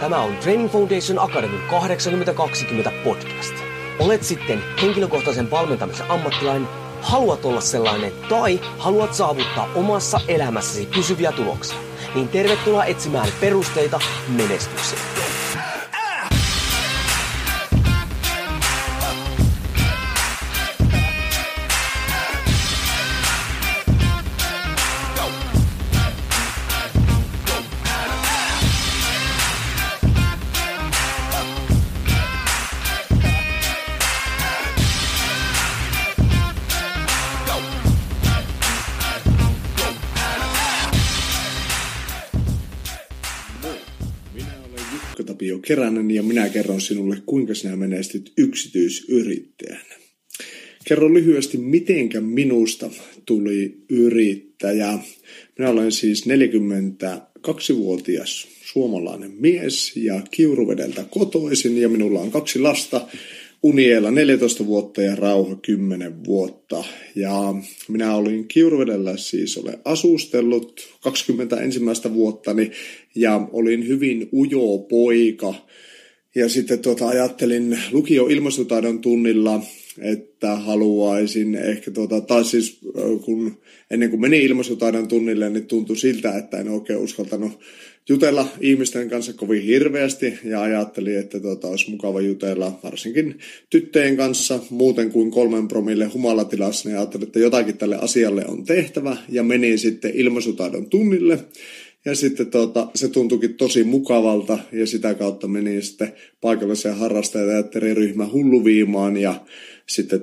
Tämä on Training Foundation Academy 820 podcast. Olet sitten henkilökohtaisen valmentamisen ammattilainen, haluat olla sellainen tai haluat saavuttaa omassa elämässäsi pysyviä tuloksia, niin tervetuloa etsimään perusteita menestykseen. Keränen, ja minä kerron sinulle, kuinka sinä menestyt yksityisyrittäjänä. Kerron lyhyesti, mitenkä minusta tuli yrittäjä. Minä olen siis 42-vuotias suomalainen mies ja Kiuruvedeltä kotoisin, ja minulla on 2 lasta, Uniela 14 vuotta ja Rauha 10 vuotta. Ja minä olin Kiuruvedellä, siis olen asustellut 21. vuottani ja olin hyvin ujo poika. Ja sitten ajattelin lukioilmaisutaidon tunnilla, että haluaisin ehkä, ennen kuin menin ilmaisutaidon tunnille, niin tuntui siltä, että en oikein uskaltanut jutella ihmisten kanssa kovin hirveästi, ja ajattelin, että olisi mukava jutella varsinkin tyttöjen kanssa muuten kuin 3 promille humalatilassa, ja ajattelin, että jotakin tälle asialle on tehtävä, ja menin sitten ilmaisutaidon tunnille. Ja sitten se tuntuikin tosi mukavalta, ja sitä kautta menin sitten paikalliseen harrastajateatteriryhmän Hulluviimaan, ja sitten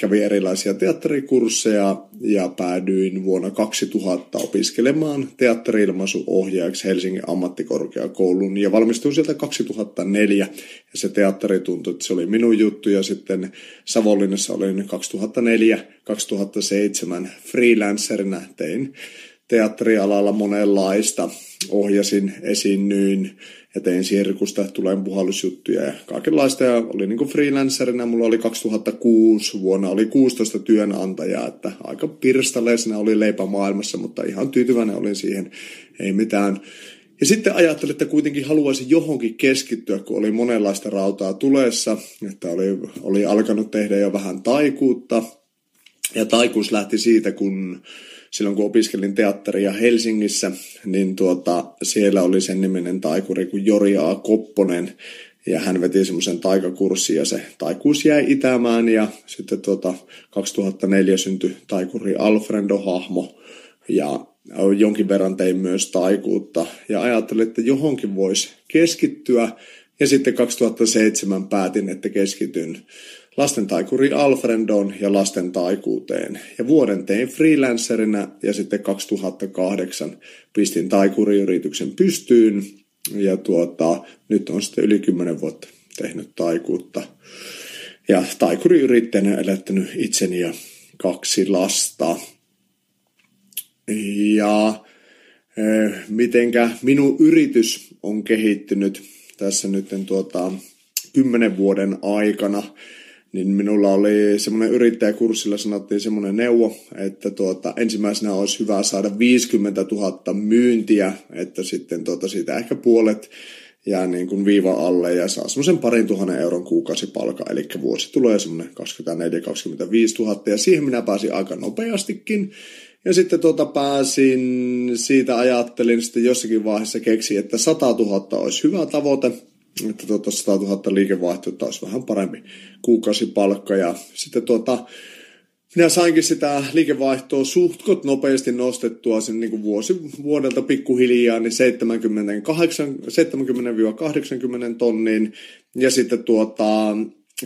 kävin erilaisia teatterikursseja ja päädyin vuonna 2000 opiskelemaan teatteri-ilmaisuohjaajaksi Helsingin ammattikorkeakouluun ja valmistuin sieltä 2004. Ja se teatteri tuntui, että se oli minun juttu, ja sitten Savonlinnassa olin 2004-2007 freelancerina, tein teatterialalla monenlaista. Ohjasin, esiinnyin ja tein sirkusta, tulen puhallusjuttuja ja kaikenlaista. Ja olin niin kuin freelancerina, mulla oli 2006 vuonna, oli 16 työnantajaa, että aika pirstaleisena oli leipä maailmassa, mutta ihan tyytyväinen olin siihen, ei mitään. Ja sitten ajattelin, että kuitenkin haluaisin johonkin keskittyä, kun oli monenlaista rautaa tulessa, että oli alkanut tehdä jo vähän taikuutta. Ja taikuus lähti siitä, kun silloin kun opiskelin teatteria Helsingissä, niin siellä oli sen niminen taikuri kuin Jori Åkopponen, ja hän veti semmoisen taikakurssin, ja se taikuus jäi itämään, ja sitten 2004 syntyi taikuri Alfredo-hahmo, ja jonkin verran tein myös taikuutta, ja ajattelin, että johonkin voisi keskittyä, ja sitten 2007 päätin, että keskityn lastentaikuri Alfredon ja lasten taikuuteen. Ja vuoden tein freelancerina, ja sitten 2008 pistin taikuriyrityksen pystyyn. Ja nyt on sitten yli 10 vuotta tehnyt taikuutta. Ja taikuriyrittäjänä elättänyt itseni ja 2 lasta. Ja mitenkä minun yritys on kehittynyt tässä nyt 10 vuoden aikana, niin minulla oli semmoinen yrittäjäkurssilla sanottiin semmoinen neuvo, että ensimmäisenä olisi hyvä saada 50 000 myyntiä, että sitten siitä ehkä puolet jää niin kuin viiva alle ja saa semmoisen 2 000 euron kuukausipalkan, eli vuosi tulee semmoinen 24 000–25 000, ja siihen minä pääsin aika nopeastikin. Ja sitten pääsin, siitä ajattelin sitten jossakin vaiheessa keksin, että 100 000 olisi hyvä tavoite, että 100 000 liikevaihtoa olisi vähän parempi kuukausipalkka, ja sitten minä sainkin sitä liikevaihtoa suhtkot nopeasti nostettua sen niin kuin vuosi vuodelta pikkuhiljaa, niin 70–80 tonniin, ja sitten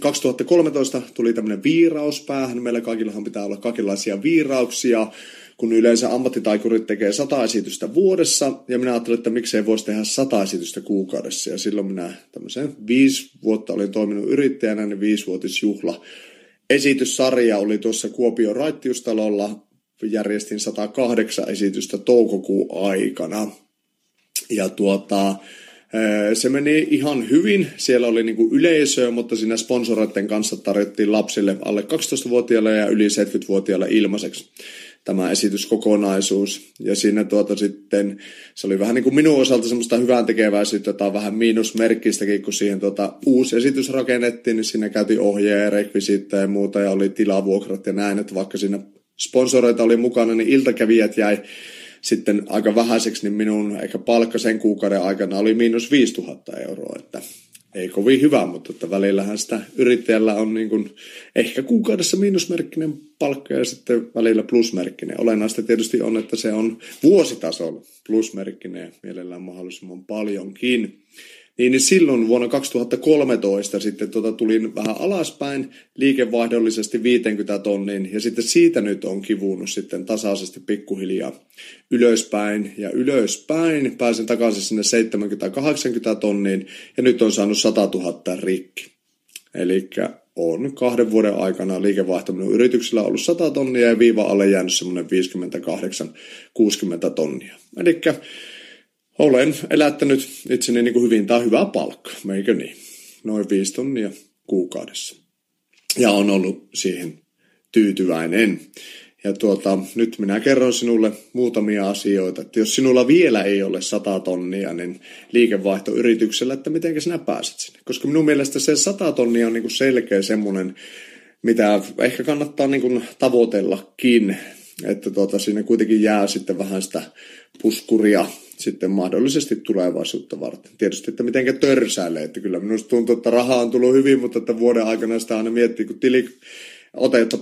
2013 tuli tämmöinen viiraus päähän, meillä kaikillahan pitää olla kaikenlaisia viirauksia, kun yleensä ammattitaikurit tekee 100 esitystä vuodessa, ja minä ajattelin, että miksei voisi tehdä 100 esitystä kuukaudessa, ja silloin minä tämmöisen 5 vuotta olin toiminut yrittäjänä, niin 5-vuotisjuhla esityssarja oli tuossa Kuopion raittiustalolla, järjestin 108 esitystä toukokuun aikana, ja se meni ihan hyvin, siellä oli niin kuin yleisöä, mutta siinä sponsoreiden kanssa tarjottiin lapsille alle 12-vuotiaille ja yli 70-vuotiaille ilmaiseksi. tämä esityskokonaisuus. Ja siinä sitten, se oli vähän niin kuin minun osalta semmoista hyvän tekeväisyyttä, jota on vähän miinusmerkkistäkin, kun siihen uusi esitys rakennettiin, niin siinä käytiin ohjeja ja rekvisiitteja ja muuta, ja oli tilavuokrat ja näin, että vaikka siinä sponsoreita oli mukana, niin iltakävijät jäi sitten aika vähäiseksi, niin minun ehkä palkka sen kuukauden aikana oli -5 000 euroa, että ei kovin hyvä, mutta että välillähän sitä yrittäjällä on niin kuin ehkä kuukaudessa miinusmerkkinen palkka ja sitten välillä plusmerkkinen. Olennaista tietysti on, että se on vuositasolla plusmerkkinen, mielellään mahdollisimman paljonkin. Niin silloin vuonna 2013 sitten tulin vähän alaspäin liikevaihdollisesti 50 tonnin ja sitten siitä nyt on kivunut sitten tasaisesti pikkuhiljaa ylöspäin ja ylöspäin. Pääsin takaisin sinne 70-80 tonniin ja nyt on saanut 100 000 rikki. Eli on 2 vuoden aikana liikevaihto minun yrityksellä ollut 100 tonnia ja viiva alle jäänyt semmoinen 58-60 tonnia. Eli olen elättänyt itseni niin kuin hyvin tai hyvää palkkaa, eikö niin? Noin 5 tonnia kuukaudessa. Ja on ollut siihen tyytyväinen. Ja nyt minä kerron sinulle muutamia asioita, että jos sinulla vielä ei ole 100 tonnia, niin liikevaihtoyrityksellä, että miten sinä pääset sinne. Koska minun mielestä se 100 tonnia on niin kuin selkeä semmoinen, mitä ehkä kannattaa niin kuin tavoitellakin. Että siinä kuitenkin jää sitten vähän sitä puskuria sitten mahdollisesti tulevaisuutta varten. Tietysti, että mitenkä törsäilee, että kyllä minusta tuntuu, että rahaa on tullut hyvin, mutta että vuoden aikana sitä aina miettii, kun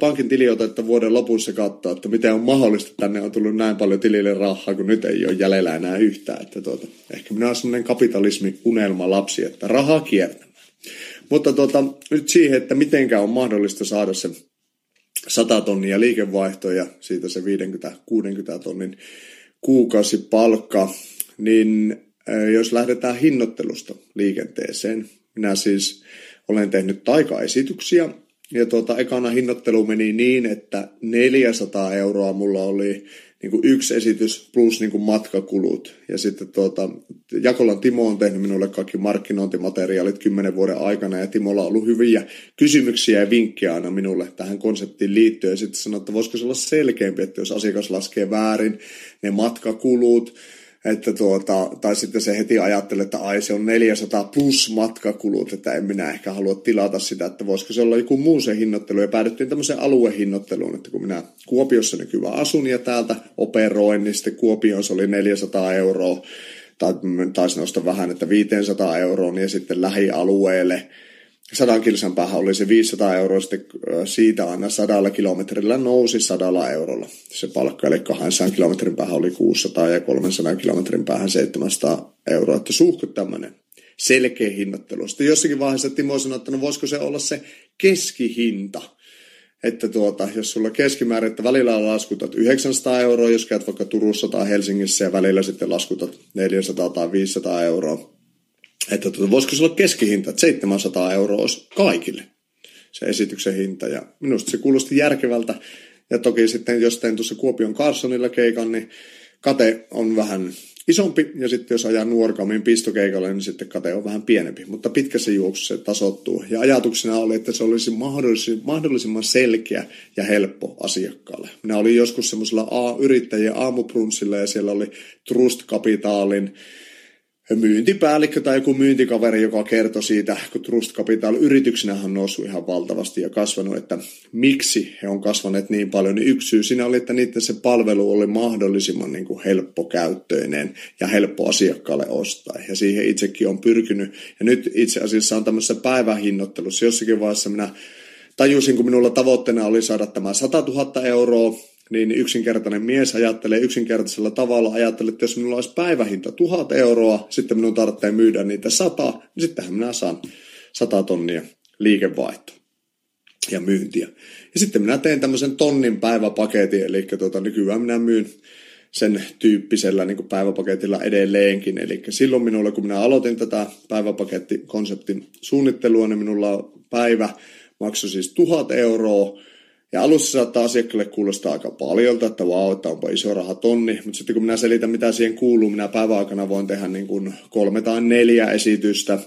pankin tiliotetta vuoden lopussa katsoo, että miten on mahdollista, että tänne on tullut näin paljon tilille rahaa, kun nyt ei ole jäljellä enää yhtään. Että ehkä minä olen sellainen kapitalismi-unelma lapsi, että rahaa kiertämään. Mutta nyt siihen, että mitenkä on mahdollista saada se 100 tonnia liikevaihto ja siitä se 50-60 tonnin kuukausipalkka, niin jos lähdetään hinnoittelusta liikenteeseen. Minä siis olen tehnyt taikaesityksiä ja ekana hinnoittelu meni niin, että 400 € mulla oli niin kuin yksi esitys plus niin kuin matkakulut. Ja sitten Jakolan Timo on tehnyt minulle kaikki markkinointimateriaalit 10 vuoden aikana ja Timolla on ollut hyviä kysymyksiä ja vinkkejä aina minulle tähän konseptiin liittyen. Ja sitten sanoi, että voisiko se olla selkeämpi, että jos asiakas laskee väärin ne matkakulut, että tai sitten se heti ajattelee, että ai se on 400 plus matkakulut, että en minä ehkä halua tilata sitä, että voisiko se olla joku muu se hinnoittelu. Ja päädyttiin tämmöiseen aluehinnoitteluun, että kun minä Kuopiossa nykyään asun ja täältä operoin, niin sitten Kuopioon se oli 400 €, tai taisi nousta vähän, että 500 €, ja sitten lähialueelle 100 kilsan päähän oli se 500 €, sitten siitä aina 100 kilometrillä nousi 100 €. Se palkka, eli 200 kilometrin päähän oli 600 ja 300 kilometrin päähän 700 €. Että suhkut tämmöinen selkeä hinnoittelu. Sitten jossakin vaiheessa Timo sanoi, että no voisiko se olla se keskihinta. Että jos sulla keskimäärin, että välillä laskutat 900 €, jos käyt vaikka Turussa tai Helsingissä ja välillä sitten laskutat 400 tai 500 €. Että voisiko se olla keskihinta, että 700 € olisi kaikille se esityksen hinta. Ja minusta se kuulosti järkevältä. Ja toki sitten, jos tein tuossa Kuopion Carsonilla keikan, niin kate on vähän isompi. Ja sitten jos ajaa Nuorgamin pistokeikalle, niin sitten kate on vähän pienempi. Mutta pitkässä juoksussa se tasoittuu. Ja ajatuksena oli, että se olisi mahdollisimman selkeä ja helppo asiakkaalle. Minä olin joskus semmoisella yrittäjien aamubrunssilla ja siellä oli Trust Capitalin myyntipäällikkö tai joku myyntikaveri, joka kertoi siitä, kun Trust Capital yrityksenähän on noussut ihan valtavasti ja kasvanut, että miksi he on kasvaneet niin paljon, niin yksi syy siinä oli, että niiden se palvelu oli mahdollisimman niin kuin helppokäyttöinen ja helppo asiakkaalle ostaa. Ja siihen itsekin on pyrkinyt. Ja nyt itse asiassa on tämmöisessä päivähinnoittelussa. Jossakin vaiheessa minä tajusin, kun minulla tavoitteena oli saada tämä 100 000 €, niin yksinkertainen mies ajattelee yksinkertaisella tavalla, että jos minulla olisi päivähinta 1 000 €, sitten minun tarvitsee myydä niitä 100, niin sittenhän minä saan 100 tonnia liikevaihtoa ja myyntiä. Ja sitten minä tein tämmöisen tonnin päiväpaketin, eli nykyään minä myyn sen tyyppisellä niin kuin päiväpaketilla edelleenkin. Eli silloin minulla, kun minä aloitin tätä päiväpakettikonseptin suunnittelua, niin minulla päivä maksoi siis 1 000 €, ja alussa saattaa asiakkaalle kuulostaa aika paljolta, että vau, että onpa iso raha tonni. Mutta sitten kun minä selitän, mitä siihen kuuluu, minä päivän aikana voin tehdä niin kuin 3 tai 4 esitystä.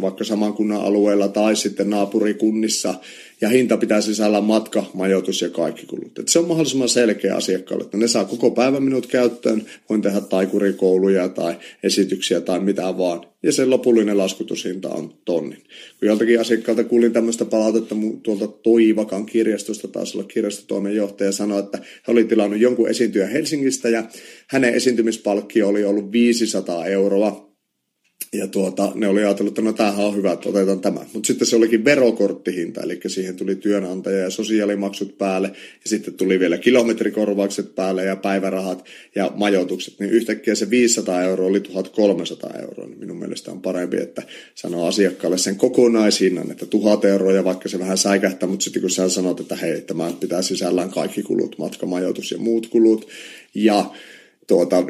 vaikka saman kunnan alueella tai sitten naapurikunnissa, ja hinta pitää sisällä matka, majoitus ja kaikki kulut. Et se on mahdollisimman selkeä asiakkaalle, että ne saa koko päivän minut käyttöön, voin tehdä taikurikouluja tai esityksiä tai mitä vaan, ja sen lopullinen laskutushinta on tonnin. Kun joltakin asiakkaalta kuulin tämmöistä palautetta tuolta Toivakan kirjastosta, taisi olla kirjastotoimenjohtaja, sanoi, että hän oli tilannut jonkun esiintyjän Helsingistä, ja hänen esiintymispalkkio oli ollut 500 €, ja ne oli ajatellut, että no tämähän on hyvä, että otetaan tämä. Mutta sitten se olikin verokorttihinta, eli siihen tuli työnantaja ja sosiaalimaksut päälle, ja sitten tuli vielä kilometrikorvaukset päälle ja päivärahat ja majoitukset. Niin yhtäkkiä se 500 € oli 1300 €. Niin minun mielestä on parempi, että sanoo asiakkaalle sen kokonaishinnan, että 1000 €, vaikka se vähän säikähtää, mutta sitten kun sä sanot, että hei, tämä pitää sisällään kaikki kulut, matka, majoitus ja muut kulut, ja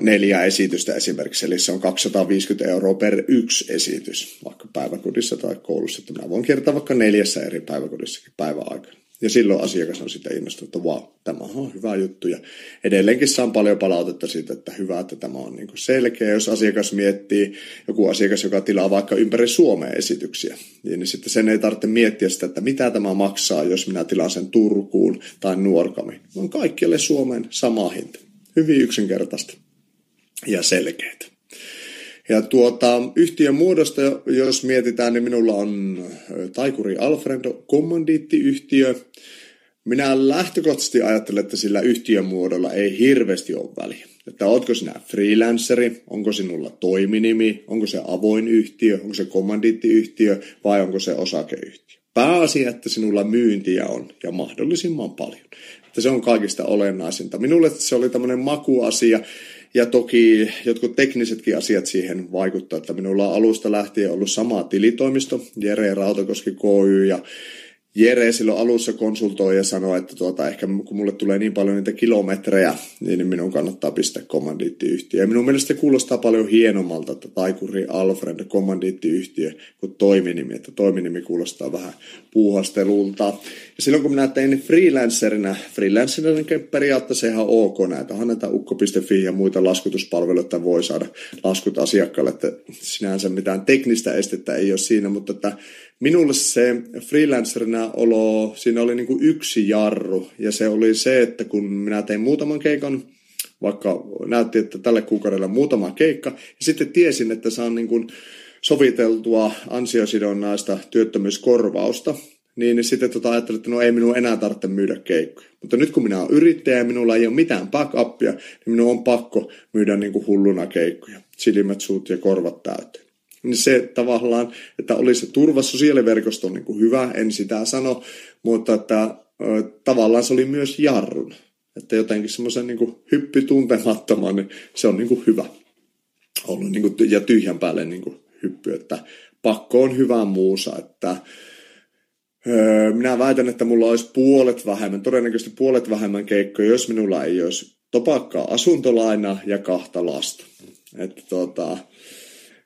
4 esitystä esimerkiksi, eli se on 250 € per yksi esitys, vaikka päiväkodissa tai koulussa, että minä voin kiertää vaikka 4 eri päiväkodissakin päivän aikana. Ja silloin asiakas on sitä innostunut, että vau, tämä on hyvä juttu, ja edelleenkin saan paljon palautetta siitä, että hyvä, että tämä on niin kuin selkeä. Jos asiakas miettii, joku asiakas, joka tilaa vaikka ympäri Suomea esityksiä, niin sitten sen ei tarvitse miettiä sitä, että mitä tämä maksaa, jos minä tilaan sen Turkuun tai Nuorgamiin, vaan kaikkialle Suomeen sama hinta. Hyvin yksinkertaista ja selkeitä. Ja yhtiön muodosta, jos mietitään, niin minulla on taikuri Alfredo kommandiittiyhtiö. Minä lähtökohtaisesti ajattelen, että sillä yhtiön muodolla ei hirveästi ole väliä. Että ootko sinä freelanceri, onko sinulla toiminimi, onko se avoin yhtiö, onko se kommandiittiyhtiö vai onko se osakeyhtiö. Pääasia, että sinulla myyntiä on ja mahdollisimman paljon. Että se on kaikista olennaisinta. Minulle se oli tämmöinen makuasia, ja toki jotkut teknisetkin asiat siihen vaikuttaa, että minulla on alusta lähtien ollut sama tilitoimisto, Jere Rautakoski Ky, ja Jere silloin alussa konsultoi ja sanoi, että ehkä kun mulle tulee niin paljon niitä kilometrejä, niin minun kannattaa pistää kommandiittiyhtiö. Ja minun mielestä kuulostaa paljon hienommalta, että taikuri Alfred kommandiittiyhtiö kuin toiminimi, että toiminimi kuulostaa vähän puuhastelulta. Ja silloin kun minä tein freelancerina periaatteessa ihan ok näitä, näitä ukko.fi ja muita laskutuspalveluita voi saada laskut asiakkaalle, että sinänsä mitään teknistä estettä ei ole siinä, mutta että minulle se freelancerina olo, siinä oli niin kuin yksi jarru, ja se oli se, että kun minä tein muutaman keikan, vaikka näytti, että tälle kuukaudelle muutama keikka, ja sitten tiesin, että saan niin kuin soviteltua ansiosidonnaista työttömyyskorvausta, niin sitten ajattelin, että no ei minun enää tarvitse myydä keikkoja. Mutta nyt kun minä olen yrittäjä ja minulla ei ole mitään backupia, niin minun on pakko myydä niin kuin hulluna keikkoja, silmät, suut ja korvat täyteen. Niin se tavallaan, että oli se turva sosiaaliverkosto on niin kuin hyvä, en sitä sano, mutta että tavallaan se oli myös jarrun. Että jotenkin semmoisen niin kuin hyppy tuntemattoman, niin se on niin kuin hyvä ollut niin kuin, ja tyhjän päälle niin kuin hyppy, että pakko on hyvä muussa, että minä väitän, että mulla olisi todennäköisesti puolet vähemmän keikkoja, jos minulla ei olisi topakkaa, asuntolainaa ja 2 lasta. Että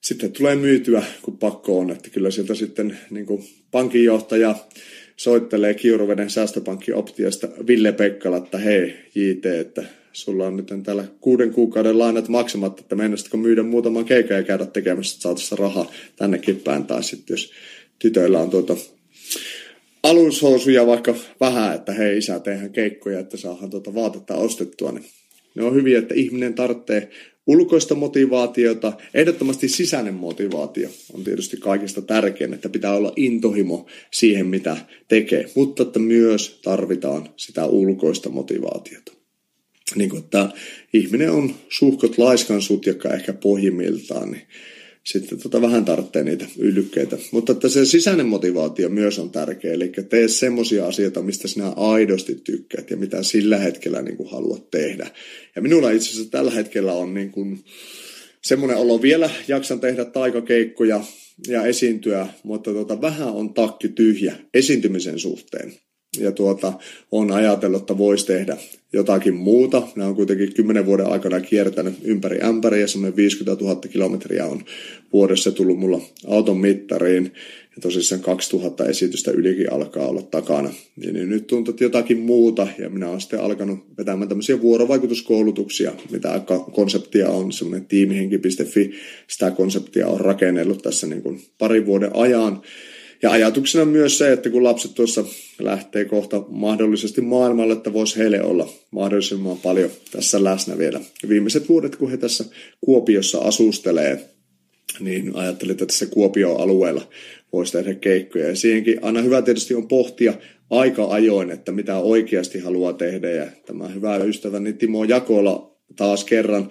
sitten tulee myytyä, kun pakko on, että kyllä sieltä sitten niin kuin pankinjohtaja soittelee Kiuruveden säästöpankki optiasta Ville Pekkala, että hei JT, että sulla on nyt täällä 6 kuukauden lainat maksamatta, että mennäisitkö myydä muutaman keikan ja käydä tekemässä, että saataisiin rahaa tännekin päin, tai sitten jos tytöillä on alushousuja vaikka vähän, että hei isä, tehdään keikkoja, että saadaan vaatetta ostettua, niin ne on hyviä, että ihminen tarvitsee ulkoista motivaatiota, ehdottomasti sisäinen motivaatio on tietysti kaikista tärkein, että pitää olla intohimo siihen, mitä tekee, mutta että myös tarvitaan sitä ulkoista motivaatiota. Niin kuin, että ihminen on suhkot laiskan sutjakka ehkä pohjimmiltaan, niin sitten vähän tarvitsee niitä yllykkeitä. Mutta että se sisäinen motivaatio myös on tärkeä, eli tee semmoisia asioita, mistä sinä aidosti tykkäät ja mitä sillä hetkellä niin kuin haluat tehdä. Ja minulla itse asiassa tällä hetkellä on niin kuin semmoinen olo, vielä jaksan tehdä taikakeikkoja ja esiintyä, mutta vähän on takki tyhjä esiintymisen suhteen. Ja on ajatellut, että voisi tehdä jotakin muuta. Minä olen kuitenkin 10 vuoden aikana kiertänyt ympäri ämpäriä. Semmoinen 50 000 kilometriä on vuodessa tullut mulla auton mittariin. ja tosissaan 2000 esitystä ylikin alkaa olla takana. Ja niin nyt tuntuu, että jotakin muuta, ja minä olen sitten alkanut vetämään tämmöisiä vuorovaikutuskoulutuksia, mitä konseptia on, semmoinen tiimihenki.fi, sitä konseptia on rakennellut tässä niin kuin parin vuoden ajan. Ja ajatuksena myös se, että kun lapset tuossa lähtee kohta mahdollisesti maailmalle, että voisi heille olla mahdollisimman paljon tässä läsnä vielä. Viimeiset vuodet, kun he tässä Kuopiossa asustelee, niin ajattelin, että tässä Kuopion alueella voisi tehdä keikkoja. Ja siihenkin aina hyvä tietysti on pohtia aika ajoin, että mitä oikeasti haluaa tehdä. Ja tämä hyvä ystäväni Timo Jakola taas kerran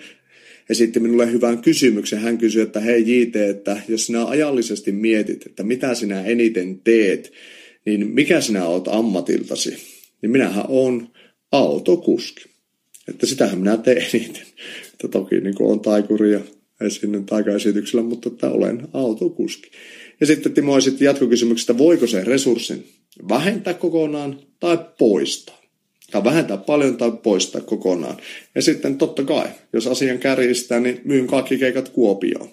esitti minulle hyvän kysymyksen. Hän kysyi, että hei JT, että jos sinä ajallisesti mietit, että mitä sinä eniten teet, niin mikä sinä oot ammatiltasi? Niin minähän olen autokuski. Että sitähän minä teen eniten. Että toki niin kuin on taikuri ja esinnyn taikaesityksellä, mutta että olen autokuski. Ja sitten Timo esitti jatkokysymyksestä, voiko se resurssin vähentää kokonaan tai poistaa? Tai vähentää paljon tai poistaa kokonaan. Ja sitten totta kai, jos asian kärjistää, niin myyn kaikki keikat Kuopioon.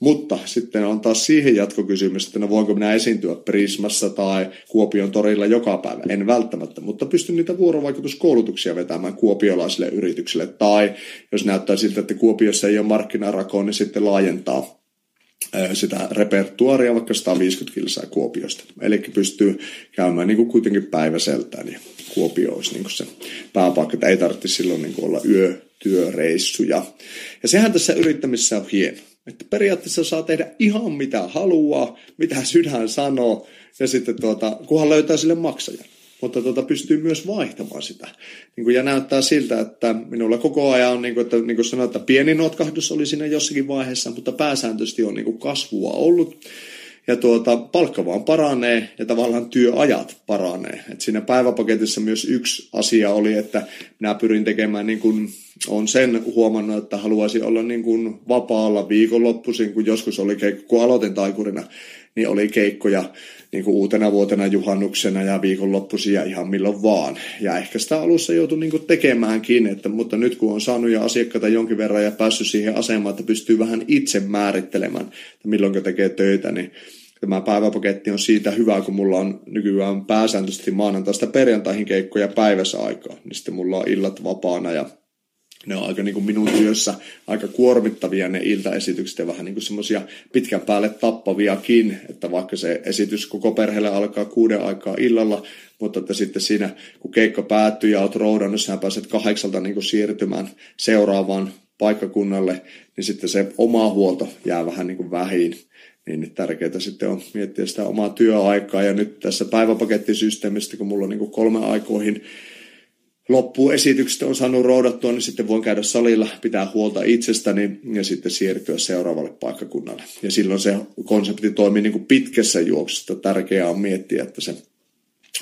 Mutta sitten on taas siihen jatkokysymys, että no voinko minä esiintyä Prismassa tai Kuopion torilla joka päivä? En välttämättä, mutta pystyn niitä vuorovaikutuskoulutuksia vetämään kuopiolaisille yrityksille. Tai jos näyttää siltä, että Kuopiossa ei ole markkinarakoa, niin sitten laajentaa sitä repertuaaria vaikka 150 kilsaa Kuopiosta. Eli pystyy käymään niin kuin kuitenkin päiväseltään ja Kuopio olisi niin kuin se pääpaikka, että ei tarvitse silloin niin kuin olla yötyöreissuja. Ja sehän tässä yrittämisessä on hieno. Että periaatteessa saa tehdä ihan mitä haluaa, mitä sydän sanoo, ja sitten kunhan löytää sille maksajan. Mutta pystyy myös vaihtamaan sitä. Ja näyttää siltä, että minulla koko ajan on, niin kuin sanoin, että pieni notkahdus oli siinä jossakin vaiheessa, mutta pääsääntöisesti on niin kuin kasvua ollut. Ja palkka vaan paranee ja tavallaan työajat paranee. Et siinä päiväpaketissa myös yksi asia oli, että minä pyrin tekemään, niin kuin olen sen huomannut, että haluaisin olla niin kuin vapaalla viikonloppuisin, kun joskus oli keikko, kun aloitin taikurina, niin oli keikkoja niin kuin uutena vuotena juhannuksena ja viikonloppuisin ja ihan milloin vaan. Ja ehkä sitä alussa joutui niin kuin tekemäänkin, mutta nyt kun on saanut jo asiakkaita jonkin verran ja päässyt siihen asemaan, että pystyy vähän itse määrittelemään, että milloin tekee töitä, niin tämä päiväpaketti on siitä hyvä, kun mulla on nykyään pääsääntöisesti maanantaista perjantaihin keikkoja päivässä aikaa, niin sitten mulla on illat vapaana ja ne on aika niin kuin minun työssä aika kuormittavia ne iltaesitykset ja vähän niin kuin semmoisia pitkän päälle tappaviakin, että vaikka se esitys koko perheelle alkaa 6 aikaa illalla, mutta että sitten siinä kun keikka päättyy ja olet roudannut, sinä pääset 8 niin kuin siirtymään seuraavaan paikkakunnalle, niin sitten se oma huolto jää vähän niin kuin vähin. Niin tärkeää sitten on miettiä sitä omaa työaikaa ja nyt tässä päiväpakettisysteemistä, kun mulla on niin kuin 3 aikoihin loppuun esityksestä on saanut roudattua, niin sitten voin käydä salilla, pitää huolta itsestäni ja sitten siirtyä seuraavalle paikkakunnalle. Ja silloin se konsepti toimii niin kuin pitkässä juoksussa. Tärkeää on miettiä, että se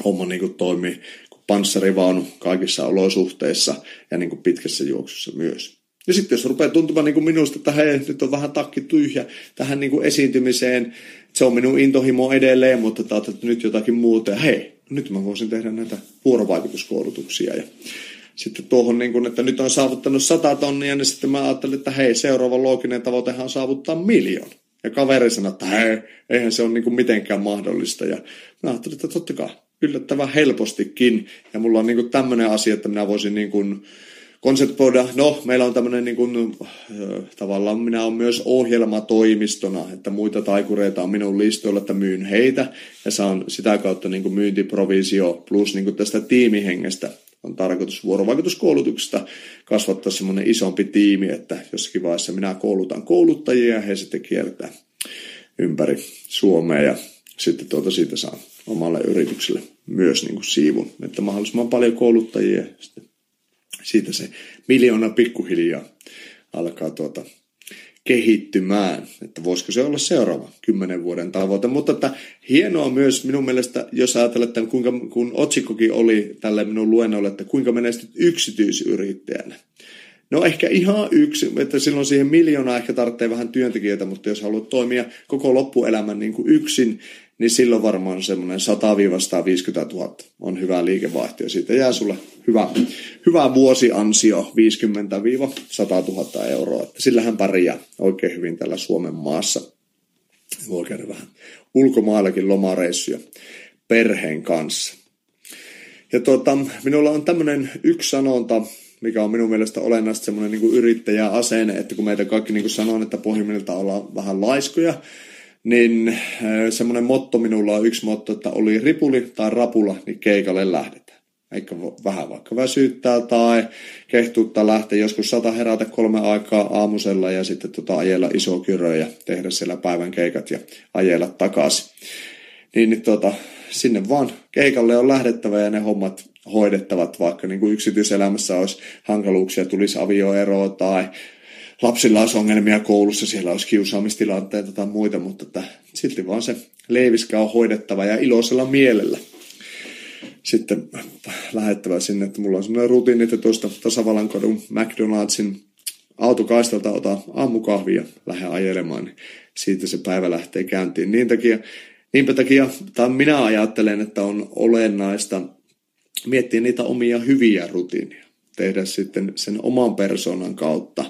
homma niin kuin toimii kuin panssarivaunu kaikissa olosuhteissa ja niin kuin pitkässä juoksussa myös. Ja sitten jos rupeaa tuntumaan niin kuin minusta, että hei, nyt on vähän takki tyhjä tähän niin kuin esiintymiseen, se on minun intohimo edelleen, mutta että nyt jotakin muuta, ja hei, nyt mä voisin tehdä näitä vuorovaikutuskoulutuksia. Ja sitten tuohon, niin kuin, että nyt on saavuttanut 100 000, niin sitten mä ajattelin, että hei, seuraava looginen tavoitehan on saavuttaa 1 000 000. Ja kaveri sanoi, että hei, eihän se ole niin kuin mitenkään mahdollista. Ja mä ajattelin, että totta kai, yllättävän helpostikin. Ja mulla on niin kuin tämmöinen asia, että minä voisin niin kuin konseptoida, no meillä on tämmöinen niin kuin, tavallaan minä olen myös ohjelmatoimistona, että muita taikureita on minun listoilla, että myyn heitä ja saan sitä kautta niin kuin myyntiprovisio plus niin kuin tästä tiimihengestä on tarkoitus vuorovaikutuskoulutuksesta kasvattaa semmoinen isompi tiimi, että jossakin vaiheessa minä koulutan kouluttajia ja he sitten kiertää ympäri Suomea ja sitten siitä saan omalle yritykselle myös niin kuin siivun, että mahdollisimman paljon kouluttajia sitten. Siitä se 1 000 000 pikkuhiljaa alkaa kehittymään, että voisiko se olla seuraava 10 vuoden tavoite. Mutta että hienoa myös minun mielestä, jos ajatellaan, että kun otsikkokin oli tälle minun luennolle, että kuinka menestyt yksityisyrittäjänä. No ehkä ihan yksi, että silloin siihen 1 000 000 ehkä tarvitsee vähän työntekijöitä, mutta jos haluat toimia koko loppuelämän niin kuin yksin, niin silloin varmaan semmoinen 100-150 000 on hyvä liikevaihto ja siitä jää sulle hyvä vuosiansio 50-100 000 euroa. Että sillähän pärjää oikein hyvin tällä Suomen maassa. Voi käydä vähän ulkomaillakin lomareissuja perheen kanssa. Ja minulla on tämmöinen yksi sanonta, mikä on minun mielestä olennaisesti semmoinen niin kuin yrittäjäasenne, että kun meitä kaikki niin kuin sanon, että pohjimmilta ollaan vähän laiskoja, niin semmoinen motto minulla on yksi motto, että oli ripuli tai rapula, niin keikalle lähdetään. Eikä vähän vaikka väsyttää tai kehtuuttaa lähteä. Joskus saata herätä 3 aikaa aamusella ja sitten ajella iso kyrö ja tehdä siellä päivän keikat ja ajella takaisin. Niin sinne vaan keikalle on lähdettävä ja ne hommat hoidettavat, vaikka niin kuin yksityiselämässä olisi hankaluuksia, tulisi avioeroa tai lapsilla olisi ongelmia koulussa, siellä olisi kiusaamistilanteita tai muita, mutta silti vaan se leiviskä on hoidettava ja iloisella mielellä sitten lähettävä sinne, että mulla on sellainen rutiini, että tuosta Tasavallankadun McDonaldsin autokaistalta otan aamukahvia ja lähden ajelemaan, niin siitä se päivä lähtee käyntiin. Niinpä takia minä ajattelen, että on olennaista miettiä niitä omia hyviä rutiineja, tehdä sitten sen oman persoonan kautta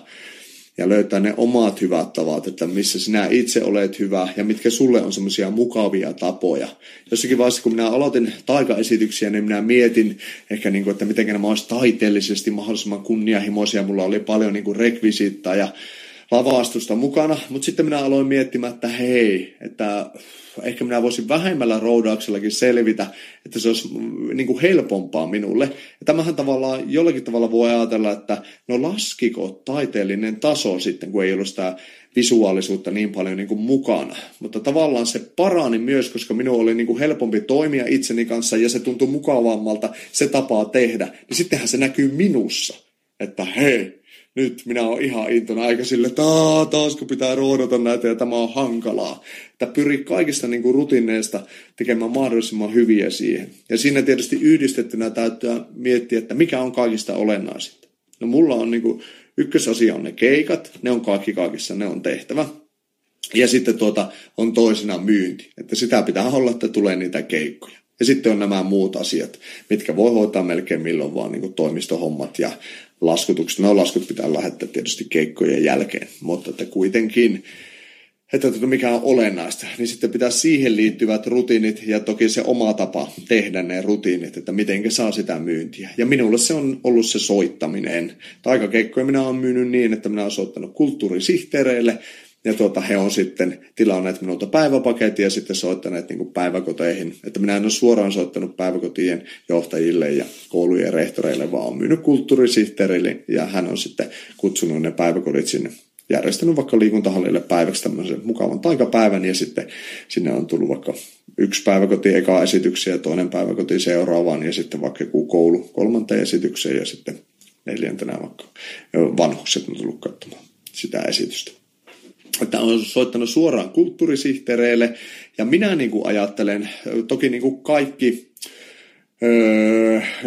ja löytää ne omat hyvät tavat, että missä sinä itse olet hyvä ja mitkä sulle on semmoisia mukavia tapoja. Jossakin vaiheessa, kun minä aloitin taikaesityksiä, niin minä mietin ehkä, että miten nämä olisi taiteellisesti mahdollisimman kunnianhimoisia. Mulla oli paljon rekvisiittaa ja lavastusta mukana, mutta sitten minä aloin miettimään, että hei, että ehkä minä voisin vähemmällä roudaksellakin selvitä, että se olisi helpompaa minulle. Ja tämähän tavallaan jollakin tavalla voi ajatella, että no laskiko taiteellinen taso sitten, kun ei ollut sitä visuaalisuutta niin paljon mukana. Mutta tavallaan se parani myös, koska minun oli helpompi toimia itseni kanssa ja se tuntui mukavammalta se tapaa tehdä. Niin sittenhän se näkyy minussa, että hei. Nyt minä olen ihan intona aika sille, että taas kun pitää roodata näitä ja tämä on hankalaa. Että pyri kaikista rutiineista tekemään mahdollisimman hyviä siihen. Ja siinä tietysti yhdistettynä täytyy miettiä, että mikä on kaikista olennaisinta. No mulla on ykkösasia on ne keikat, ne on kaikissa, ne on tehtävä. Ja sitten on toisena myynti, että sitä pitää olla, että tulee niitä keikkoja. Ja sitten on nämä muut asiat, mitkä voi hoitaa melkein milloin vaan toimistohommat ja laskutukset. No laskut pitää lähettää tietysti keikkojen jälkeen, mutta että kuitenkin, että mikä on olennaista, niin sitten pitää siihen liittyvät rutiinit ja toki se oma tapa tehdä ne rutiinit, että miten saa sitä myyntiä. Ja minulle se on ollut se soittaminen. Taikakeikkoja minä olen myynyt niin, että minä olen soittanut kulttuurisihteereille, ja he on sitten tilanneet minulta päiväpaketin ja sitten soittaneet päiväkoteihin. Että minä en ole suoraan soittanut päiväkotien johtajille ja koulujen rehtoreille, vaan olen myynyt kulttuurisihteerille. Ja hän on sitten kutsunut ne päiväkodit sinne, järjestänyt vaikka liikuntahallille päiväksi tämmöisen mukavan taikapäivän. Ja sitten sinne on tullut vaikka 1 päiväkoti ekaa esitykseen ja 2 päiväkoti seuraavaan. Ja sitten vaikka joku koulu 3 esitykseen ja sitten 4 vaikka vanhukset on tullut katsomaan sitä esitystä. Että olen soittanut suoraan kulttuurisihteereille, ja minä ajattelen, toki kaikki,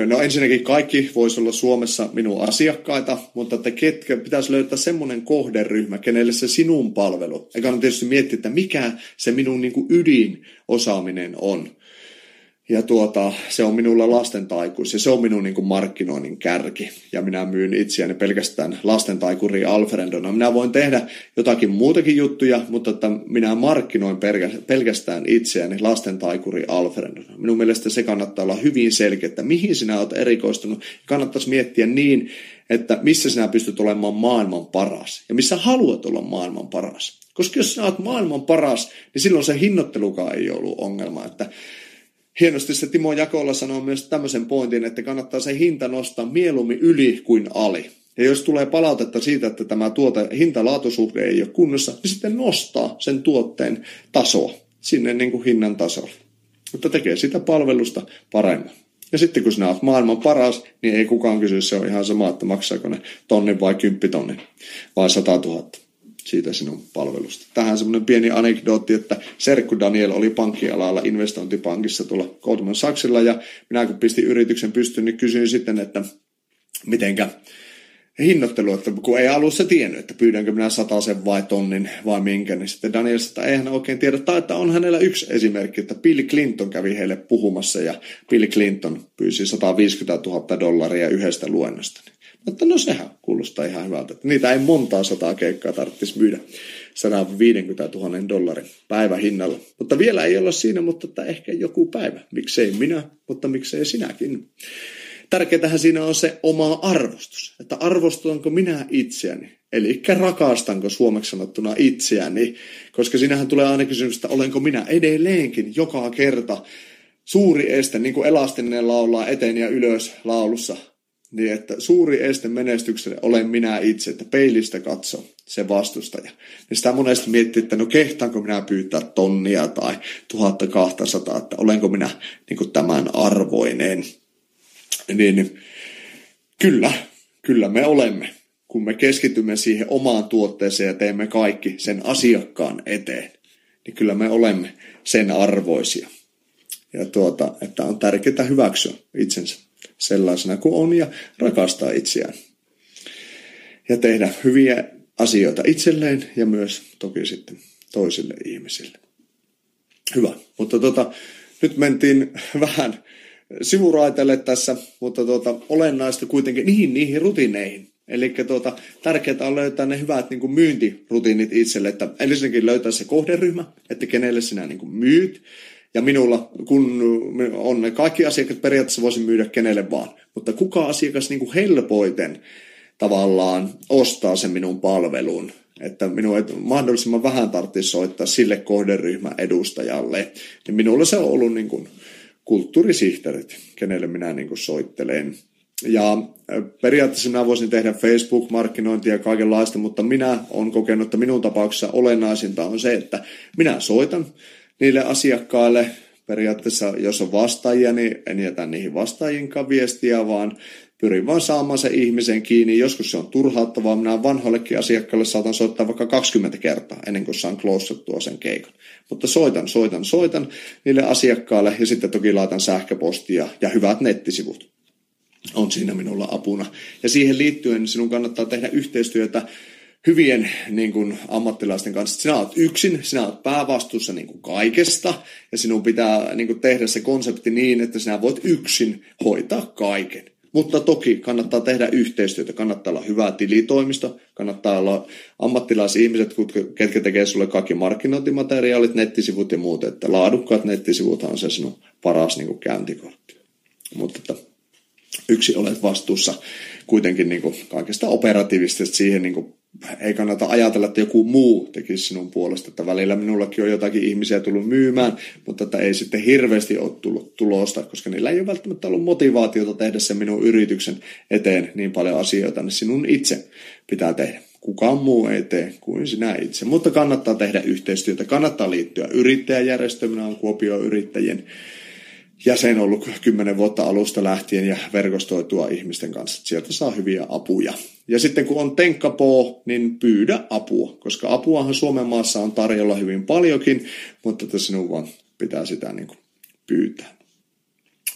no ensinnäkin kaikki voisi olla Suomessa minun asiakkaita, mutta että ketkä pitäisi löytää semmoinen kohderyhmä, kenelle se sinun palvelu. Eikä on tietysti miettiä, että mikä se minun ydinosaaminen on. Ja se on minulla lastentaikuus ja se on minun markkinoinnin kärki. Ja minä myyn itseäni pelkästään lastentaikuri Alfredona. Minä voin tehdä jotakin muutakin juttuja, mutta että minä markkinoin pelkästään itseäni lastentaikuri Alfredona. Minun mielestä se kannattaa olla hyvin selkeä, että mihin sinä olet erikoistunut. Kannattaisi miettiä niin, että missä sinä pystyt olemaan maailman paras ja missä haluat olla maailman paras. Koska jos sinä olet maailman paras, niin silloin se hinnoittelukaan ei ollut ongelma, että hienosti se Timo Jakola sanoo myös tämmöisen pointin, että kannattaa se hinta nostaa mieluummin yli kuin ali. Ja jos tulee palautetta siitä, että tämä hinta-laatusuhde ei ole kunnossa, niin sitten nostaa sen tuotteen tasoa sinne hinnan tasolle. Mutta tekee sitä palvelusta paremmin. Ja sitten kun sinä olet maailman paras, niin ei kukaan kysy, se on ihan sama, että maksaako ne 1000 vai 10 000 vai 100 000. Siitä sinun palvelusta. Tähän semmoinen pieni anekdootti, että serkku Daniel oli pankkialalla investointipankissa tuolla Goldman Sachsilla ja minä kun pistin yrityksen pystyyn, niin kysyin sitten, että mitenkä hinnoittelu, että kun ei alussa tiennyt, että pyydänkö minä 100 vai 1000 vai minkä, niin sitten Daniel sanoi, että eihän oikein tiedä, tai että on hänellä yksi esimerkki, että Bill Clinton kävi heille puhumassa ja Bill Clinton pyysi 150 000 $1 yhdestä luennosta. Mutta no sehän kuulostaa ihan hyvältä. Niitä ei montaa sataa keikkaa tarvitsisi myydä $150,000 päivähinnalla. Mutta vielä ei olla siinä, mutta ehkä joku päivä. Miksei minä, mutta miksei sinäkin. Tärkeintähän siinä on se oma arvostus, että arvostanko minä itseäni, eli rakastanko suomeksi sanottuna itseäni, koska siinähän tulee aina kysymys, että olenko minä edelleenkin joka kerta suuri este, niin kuin Elastinen laulaa eteen ja ylös laulussa, niin että suuri este menestykselle olen minä itse, että peilistä katso se vastustaja. Niin sitä monesti miettii, että no kehtaanko minä pyytää 1000 tai 1200, että olenko minä niin kuin tämän arvoinen. Niin kyllä me olemme, kun me keskitymme siihen omaan tuotteeseen ja teemme kaikki sen asiakkaan eteen, niin kyllä me olemme sen arvoisia. Ja että on tärkeää hyväksyä itsensä sellaisena kuin on ja rakastaa itseään. Ja tehdä hyviä asioita itselleen ja myös toki sitten toisille ihmisille. Hyvä, mutta nyt mentiin vähän sivuraitelle tässä, mutta olennaista kuitenkin niihin rutiineihin. Eli tärkeää on löytää ne hyvät niin kuin myyntirutiinit itselle, että ensinnäkin löytää se kohderyhmä, että kenelle sinä niin kuin myyt. Ja minulla, kun on ne kaikki asiakkaat, periaatteessa voisin myydä kenelle vaan, mutta kuka asiakas niin kuin helpoiten tavallaan ostaa sen minun palvelun. Että minun ei mahdollisimman vähän tarvitsisi soittaa sille kohderyhmän edustajalle. Ja minulla se on ollut niin kuin kulttuurisihteerit, kenelle minä niin kuin soittelen. Ja periaatteessa minä voisin tehdä Facebook-markkinointia ja kaikenlaista, mutta minä olen kokenut, että minun tapauksessa olennaisinta on se, että minä soitan niille asiakkaille. Periaatteessa, jos on vastaajia, niin en jätä niihin vastaajinkaan viestiä, vaan pyrin vaan saamaan sen ihmisen kiinni. Joskus se on turhauttavaa. Minä vanhoillekin asiakkaille saatan soittaa vaikka 20 kertaa ennen kuin saan closeattua sen keikan. Mutta soitan niille asiakkaille ja sitten toki laitan sähköpostia ja hyvät nettisivut on siinä minulla apuna. Ja siihen liittyen sinun kannattaa tehdä yhteistyötä hyvien niin kuin ammattilaisten kanssa. Sinä olet yksin, sinä olet päävastuussa niin kuin kaikesta ja sinun pitää niin kuin tehdä se konsepti niin, että sinä voit yksin hoitaa kaiken. Mutta toki kannattaa tehdä yhteistyötä, kannattaa olla hyvä tilitoimisto, kannattaa olla ammattilaisihmiset, ketkä tekee sulle kaikki markkinointimateriaalit, nettisivut ja muut, että laadukkaat nettisivut on se sinun paras niin kuin käyntikortti. Mutta yksi olet vastuussa kuitenkin niin kuin kaikesta operatiivisesta siihen niin kuin ei kannata ajatella, että joku muu tekisi sinun puolesta, että välillä minullakin on jotakin ihmisiä tullut myymään, mutta että ei sitten hirveästi ole tullut tulosta, koska niillä ei ole välttämättä ollut motivaatiota tehdä sen minun yrityksen eteen niin paljon asioita, niin sinun itse pitää tehdä. Kukaan muu ei tee kuin sinä itse, mutta kannattaa tehdä yhteistyötä, kannattaa liittyä yrittäjäjärjestöön, minä olen Kuopion yrittäjien jäsen ollut 10 vuotta alusta lähtien ja verkostoitua ihmisten kanssa, sieltä saa hyviä apuja. Ja sitten kun on tenkkapoo, niin pyydä apua, koska apuahan Suomen maassa on tarjolla hyvin paljonkin, mutta että sinun vaan pitää sitä niin kuin pyytää.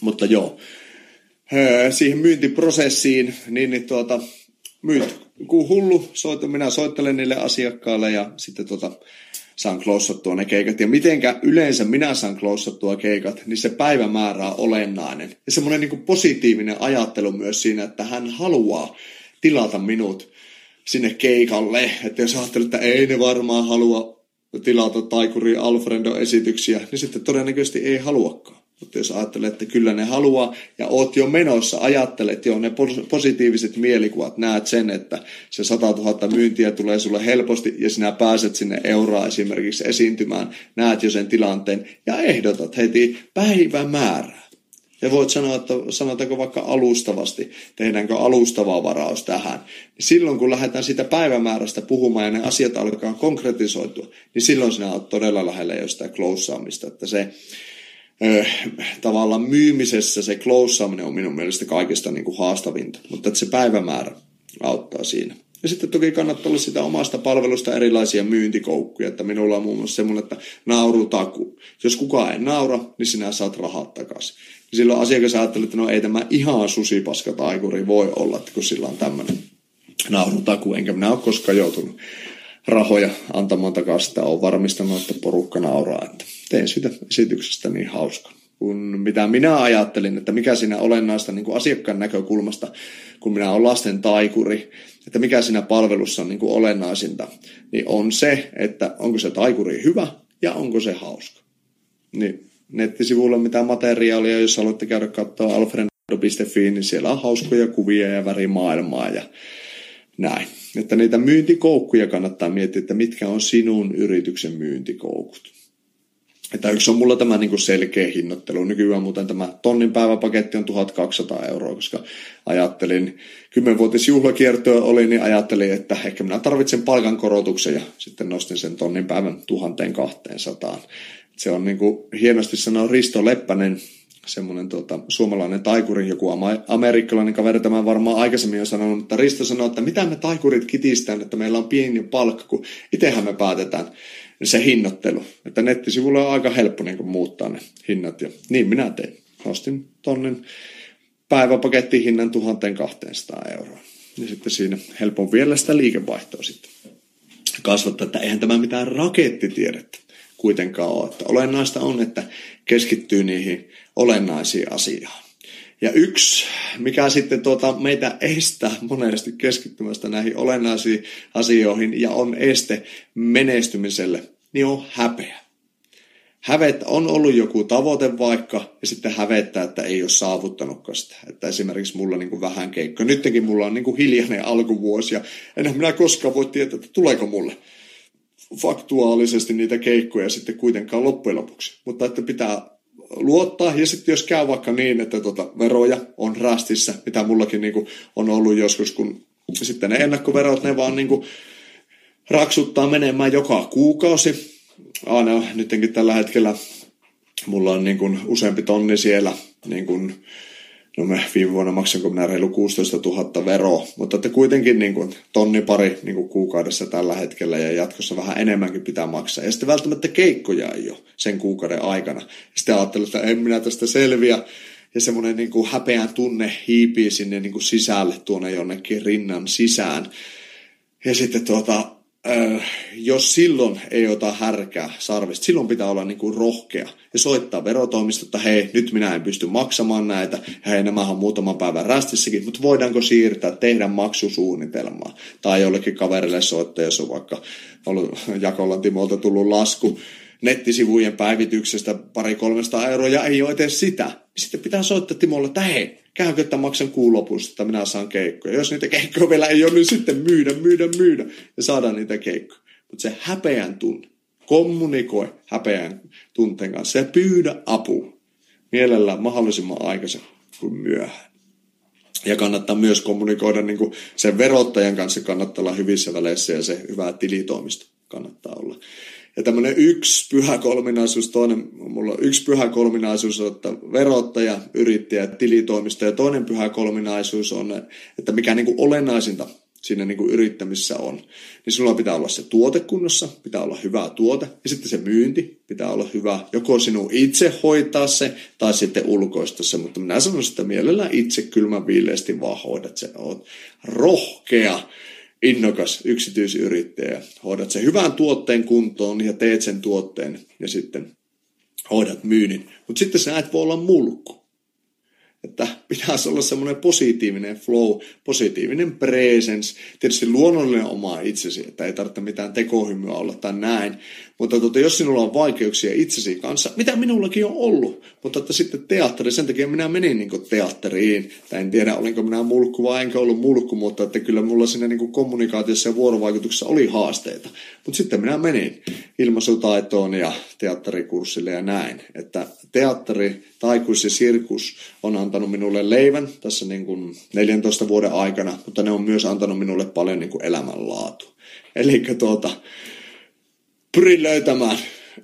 Mutta joo, siihen myyntiprosessiin, niin myyt kun hullu, minä soittelen niille asiakkaille ja sitten saan closeattua ne keikat. Ja mitenkä yleensä minä saan closeattua keikat, niin se päivämäärä on olennainen. Ja semmoinen niin kuin positiivinen ajattelu myös siinä, että hän haluaa tilata minut sinne keikalle. Että jos ajattelee, että ei ne varmaan halua tilata taikuri Alfredo-esityksiä, niin sitten todennäköisesti ei haluakaan. Mutta jos ajattelee, että kyllä ne haluaa ja oot jo menossa, ajattelet jo ne positiiviset mielikuvat, näet sen, että se 100 000 myyntiä tulee sulle helposti ja sinä pääset sinne euroa esimerkiksi esiintymään, näet jo sen tilanteen ja ehdotat heti päivämäärää. Ja voit sanoa, että sanotaanko vaikka alustavasti, tehdäänkö alustava varaus tähän. Silloin kun lähdetään siitä päivämäärästä puhumaan ja ne asiat alkaa konkretisoitua, niin silloin sinä olet todella lähellä jo sitä closeaamista, että se tavallaan myymisessä se closeaaminen on minun mielestä kaikista niin kuin haastavinta, mutta että se päivämäärä auttaa siinä. Ja sitten toki kannattaa olla sitä omasta palvelusta erilaisia myyntikoukkuja, että minulla on muun muassa semmoinen, että naurutaku. Jos kukaan ei naura, niin sinä saat rahat takaisin. Ja silloin asiakas ajattelee, että no ei tämä ihan susipaska taikuri voi olla, että kun sillä on tämmöinen naurutaku, enkä minä ole koskaan joutunut rahoja antamaan takaisin, sitä on varmistanut, että porukka nauraa, että tein siitä esityksestä niin hauska. kun mitä minä ajattelin, että mikä siinä olennaista niin kuin asiakkaan näkökulmasta, kun minä olen lasten taikuri, että mikä siinä palvelussa on niin kuin olennaisinta, niin on se, että onko se taikuri hyvä ja onko se hauska. Niin nettisivuilla mitään materiaalia, jos haluatte käydä katsoa alfredo.fi, niin siellä on hauskoja kuvia ja värimaailmaa ja näin. Että niitä myyntikoukkuja kannattaa miettiä, että mitkä on sinun yrityksen myyntikoukut. Että yksi on mulla tämä selkeä hinnoittelu. Nykyään muuten tämä tonnin päiväpaketti on 1 200 €, koska ajattelin, 10-vuotisjuhlakiertoa oli, niin ajattelin, että ehkä minä tarvitsen palkankorotuksen ja sitten nostin sen tonnin päivän 1200. Se on niin kuin hienosti sanoo Risto Leppänen, semmoinen suomalainen taikuri, joku amerikkalainen kaveri tämän varmaan aikaisemmin on sanonut, mutta Risto sanoo, että mitä me taikurit kitistään, että meillä on pieni palkka, kun itsehän me päätetään se hinnoittelu. Että nettisivulla on aika helppo niin kuin muuttaa ne hinnat ja niin minä tein. Nostin tonnin päiväpaketti hinnan 1200 €. Ja sitten siinä helpon vielä sitä liikevaihtoa sitten kasvattaa, että eihän tämä mitään rakettitiedettä kuitenkaan ole. Että olennaista on, että keskittyy niihin olennaisiin asioihin. Ja yksi, mikä sitten meitä estää monesti keskittymästä näihin olennaisiin asioihin ja on este menestymiselle, niin on häpeä. Hävettä on ollut joku tavoite vaikka ja sitten hävettää, että ei ole saavuttanutkaan sitä. Että esimerkiksi mulla niin kuin vähän keikko. Nytkin mulla on niin kuin hiljainen alkuvuosi ja enhän minä koskaan voi tietää, että tuleeko mulle faktuaalisesti niitä keikkoja sitten kuitenkaan loppujen lopuksi. Mutta että pitää luottaa, ja sitten jos käy vaikka niin, että veroja on rästissä, mitä mullakin niinku on ollut joskus, kun sitten ne ennakkoverot, ne vaan niinku raksuttaa menemään joka kuukausi. Aina nytkin tällä hetkellä mulla on niinku useampi tonni siellä, niinku, no me viime vuonna maksanko minä reilu 16 000 veroa, mutta että kuitenkin niinku tonni pari niinku kuukaudessa tällä hetkellä ja jatkossa vähän enemmänkin pitää maksaa. Ja sitten välttämättä keikkoja ei ole sen kuukauden aikana. Ja sitten ajattelin, että en minä tästä selviä ja semmoinen niinku häpeän tunne hiipii sinne niinku sisälle tuonne jonnekin rinnan sisään. Ja sitten jos silloin ei ota härkää sarvista, silloin pitää olla niin kuin rohkea ja soittaa verotoimistoon, että hei, nyt minä en pysty maksamaan näitä, hei, nämähän on muutaman päivän rästissäkin, mutta voidaanko siirtää, tehdä maksusuunnitelmaa tai jollekin kaverille soittaa, jos on vaikka ollut Jakolan Timolta tullut lasku nettisivujen päivityksestä 200-300 € ja ei ole edes sitä. Sitten pitää soittaa Timolle, että hei, käykö, että maksan kuun lopussa, että minä saan keikkoja. Jos niitä keikkoja vielä ei ole, niin sitten myydä ja saada niitä keikkoja. Mutta se häpeän tunne, kommunikoi häpeän tunteen kanssa ja pyydä apua mielellään mahdollisimman aikaisin kuin myöhään. Ja kannattaa myös kommunikoida niin kuin sen verottajan kanssa, kannattaa olla hyvissä väleissä ja se hyvä tilitoimisto kannattaa olla. Ja tämmöinen yksi pyhä kolminaisuus on, että verottaja, yrittäjä, tilitoimisto ja toinen pyhä kolminaisuus on, että mikä niin kuin olennaisinta siinä niin kuin yrittämisessä on. Niin sulla pitää olla se tuote kunnossa, pitää olla hyvä tuote ja sitten se myynti pitää olla hyvä. Joko sinun itse hoitaa se tai sitten ulkoista se, mutta minä sanon sitä mielellään itse kylmän viileästi vaan hoidat sen. Olet rohkea, innokas yksityisyrittäjä. Hoidat sen hyvän tuotteen kuntoon ja teet sen tuotteen ja sitten hoidat myynnin. Mutta sitten sä et voi olla mulkku. Että pitäisi olla semmoinen positiivinen flow, positiivinen presence. Tietysti luonnollinen oma itsesi, että ei tarvitse mitään tekohymyä olla tai näin. Mutta jos sinulla on vaikeuksia itsesi kanssa, mitä minullakin on ollut. Mutta että sitten teatteri, sen takia minä menin niin kuin teatteriin. Tai en tiedä, olinko minä mulkku vai enkä ollut mulkku, mutta että kyllä minulla siinä niin kuin kommunikaatiossa ja vuorovaikutuksessa oli haasteita. Mutta sitten minä menin ilmaisutaitoon ja teatterikurssille ja näin. Että teatteri, taikuus ja sirkus on antanut minulle leivän tässä niin kuin 14 vuoden aikana, mutta ne on myös antanut minulle paljon niin kuin elämänlaatua. Eli pyrin löytämään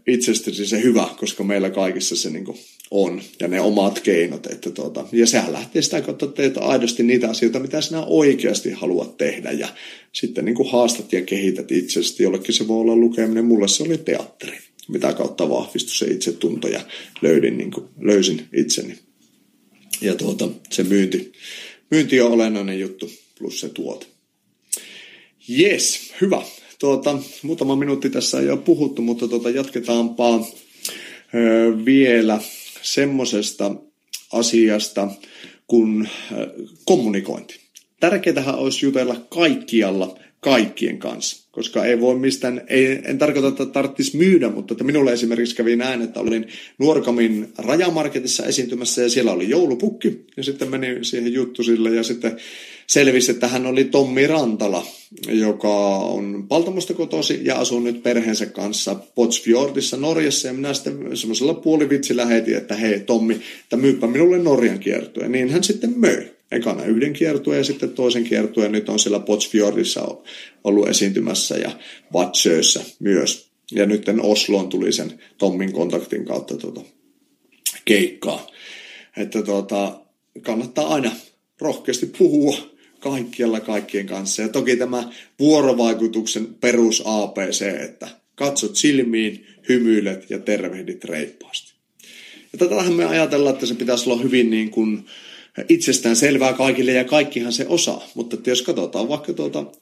itsestäsi se hyvä, koska meillä kaikissa se niin kuin on ja ne omat keinot. Että ja sehän lähtee sitä kautta, että teet aidosti niitä asioita, mitä sinä oikeasti haluat tehdä ja sitten niin kuin haastat ja kehität itsestäsi. Jollekin se voi olla lukeminen, mulle se oli teatteri, mitä kautta vahvistui se itsetunto ja löysin itseni. Ja se myynti on olennainen juttu plus se tuote. Jes, hyvä. Muutama minuutti tässä ei ole puhuttu, mutta jatketaanpa vielä semmoisesta asiasta kuin kommunikointi. Tärkeintähän olisi jutella kaikkialla kaikkien kanssa, koska ei voi mistään, en tarkoita, että tarvitsisi myydä, mutta että minulle esimerkiksi kävi näin, että olin Nuorgamin rajamarketissa esiintymässä ja siellä oli joulupukki ja sitten menin siihen juttusille ja sitten selvisi, että hän oli Tommi Rantala, joka on Paltamosta kotoisin ja asuu nyt perheensä kanssa Potsfjordissa Norjassa. Ja minä sitten semmoisella puolivitsillä heitin, että hei Tommi, että myypä minulle Norjan kiertueen. Niin hän sitten möi. Ekana yhden kiertueen ja sitten toisen kiertueen. Nyt on siellä Potsfjordissa ollut esiintymässä ja Vatsöissä myös. Ja nyt Osloon tuli sen Tommin kontaktin kautta keikkaa. Että kannattaa aina rohkeasti puhua kaikkialla kaikkien kanssa. Ja toki tämä vuorovaikutuksen perus ABC, että katsot silmiin, hymyilet ja tervehdit reippaasti. Ja tätähän me ajatellaan, että se pitäisi olla hyvin niin kuin itsestään selvää kaikille ja kaikkihan se osaa. Mutta että jos katsotaan vaikka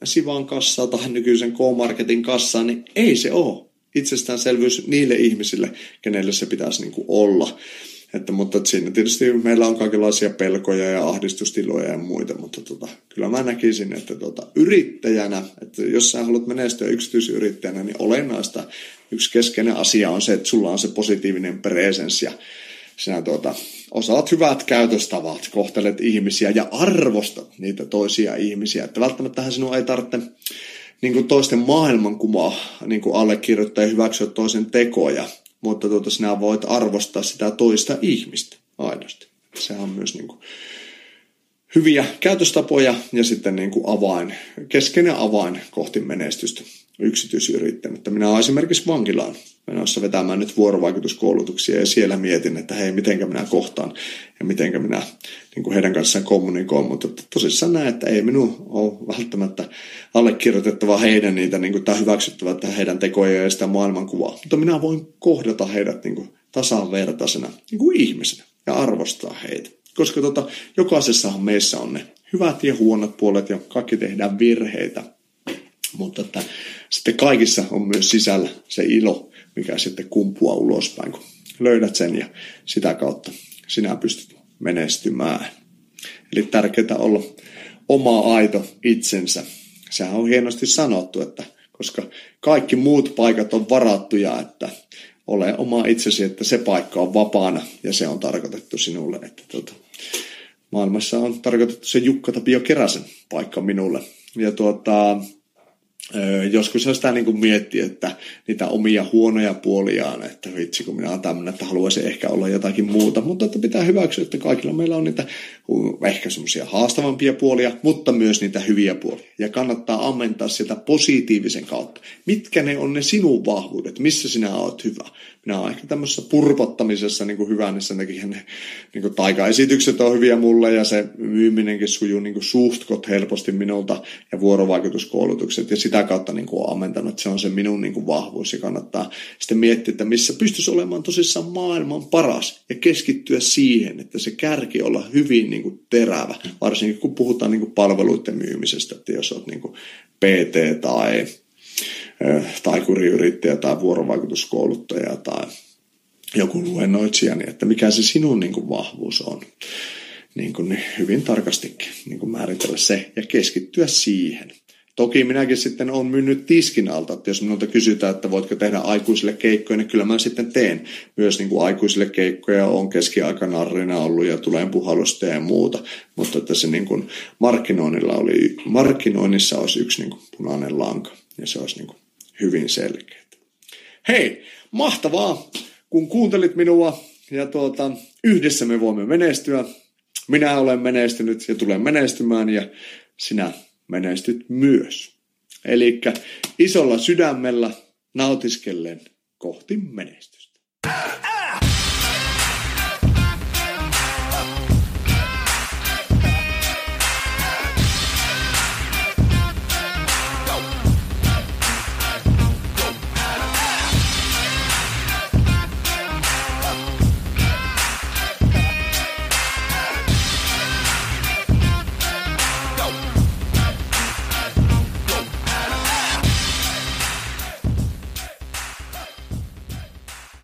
Sivan kassaa tai nykyisen K-Marketin kassaa, niin ei se ole itsestäänselvyys niille ihmisille, kenelle se pitäisi niin kuin olla. Mutta siinä tietysti meillä on kaikenlaisia pelkoja ja ahdistustiloja ja muita, mutta kyllä mä näkisin, että yrittäjänä, että jos sä haluat menestyä yksityisyrittäjänä, niin olennaista yksi keskeinen asia on se, että sulla on se positiivinen presenssi ja sinä osaat hyvät käytöstavat, kohtelet ihmisiä ja arvostat niitä toisia ihmisiä, että välttämättähän sinua ei tarvitse niin kuin toisten maailmankuvaa niin kuin allekirjoittaa ja hyväksyä toisen tekoja. Mutta sinä voit arvostaa sitä toista ihmistä aidosti. Sehän on myös niin kuin hyviä käytöstapoja ja sitten niin kuin keskeinen avain kohti menestystä yksityisyrittäjyyttä. Minä olen esimerkiksi vankilaan menossa vetämään nyt vuorovaikutuskoulutuksia ja siellä mietin, että hei, mitenkä minä kohtaan ja mitenkä minä niin kuin heidän kanssaan kommunikoin. Mutta tosissaan näen, että ei minun ole välttämättä allekirjoitettava heidän niitä niin kuin, tai hyväksyttävä että heidän tekoja ja sitä maailmankuvaa. Mutta minä voin kohdata heidät niin kuin, tasavertaisena niin kuin ihmisenä ja arvostaa heitä. Koska jokaisessahan meissä on ne hyvät ja huonot puolet ja kaikki tehdään virheitä. Mutta sitten kaikissa on myös sisällä se ilo, mikä sitten kumpuaa ulospäin, kun löydät sen ja sitä kautta sinä pystyt menestymään. Eli tärkeää olla oma aito itsensä. Sehän on hienosti sanottu, että koska kaikki muut paikat on varattuja, että ole oma itsesi, että se paikka on vapaana ja se on tarkoitettu sinulle. Että maailmassa on tarkoitettu se Jukka Tapio Keräsen paikka minulle. Ja joskus jos sitä niin kuin miettii, että niitä omia huonoja puoliaan, että vitsi kun minä olen tämmöinen, että haluaisin ehkä olla jotakin muuta, mutta että pitää hyväksyä, että kaikilla meillä on niitä ehkä semmoisia haastavampia puolia, mutta myös niitä hyviä puolia. Ja kannattaa ammentaa sieltä positiivisen kautta. Mitkä ne on ne sinun vahvuudet, missä sinä olet hyvä? Minä olen ehkä tämmöisessä purpottamisessa niin kuin hyvä, niin sen takia ne niin kuin taikaesitykset on hyviä mulle ja se myyminenkin sujuu niin kuin suhtkot helposti minulta ja vuorovaikutuskoulutukset ja sitä kautta niin kuin olen ammentanut, että se on se minun niin kuin vahvuus ja kannattaa sitten miettiä, että missä pystyisi olemaan tosissaan maailman paras ja keskittyä siihen, että se kärki olla hyvin niin kuin terävä, varsinkin kun puhutaan niin kuin palveluiden myymisestä, että jos olet niin kuin PT tai taikuriyrittäjä tai vuorovaikutuskouluttaja tai joku luennoitsija, niin että mikä se sinun niin kuin vahvuus on, niin kuin hyvin tarkastikin niin kuin määritellä se ja keskittyä siihen. Toki minäkin sitten olen myynyt tiskin alta, että jos minulta kysytään, että voitko tehdä aikuisille keikkoja, niin kyllä mä sitten teen myös niin kuin aikuisille keikkoja, olen keskiaikanarrina ollut ja tulen puhalusta ja muuta, mutta että se niin kuin markkinoinnissa olisi yksi niin kuin punainen lanka. Ja se olisi niin kuin hyvin selkeää. Hei, mahtavaa, kun kuuntelit minua ja yhdessä me voimme menestyä. Minä olen menestynyt ja tulen menestymään ja sinä menestyt myös. Eli isolla sydämellä nautiskellen kohti menestystä.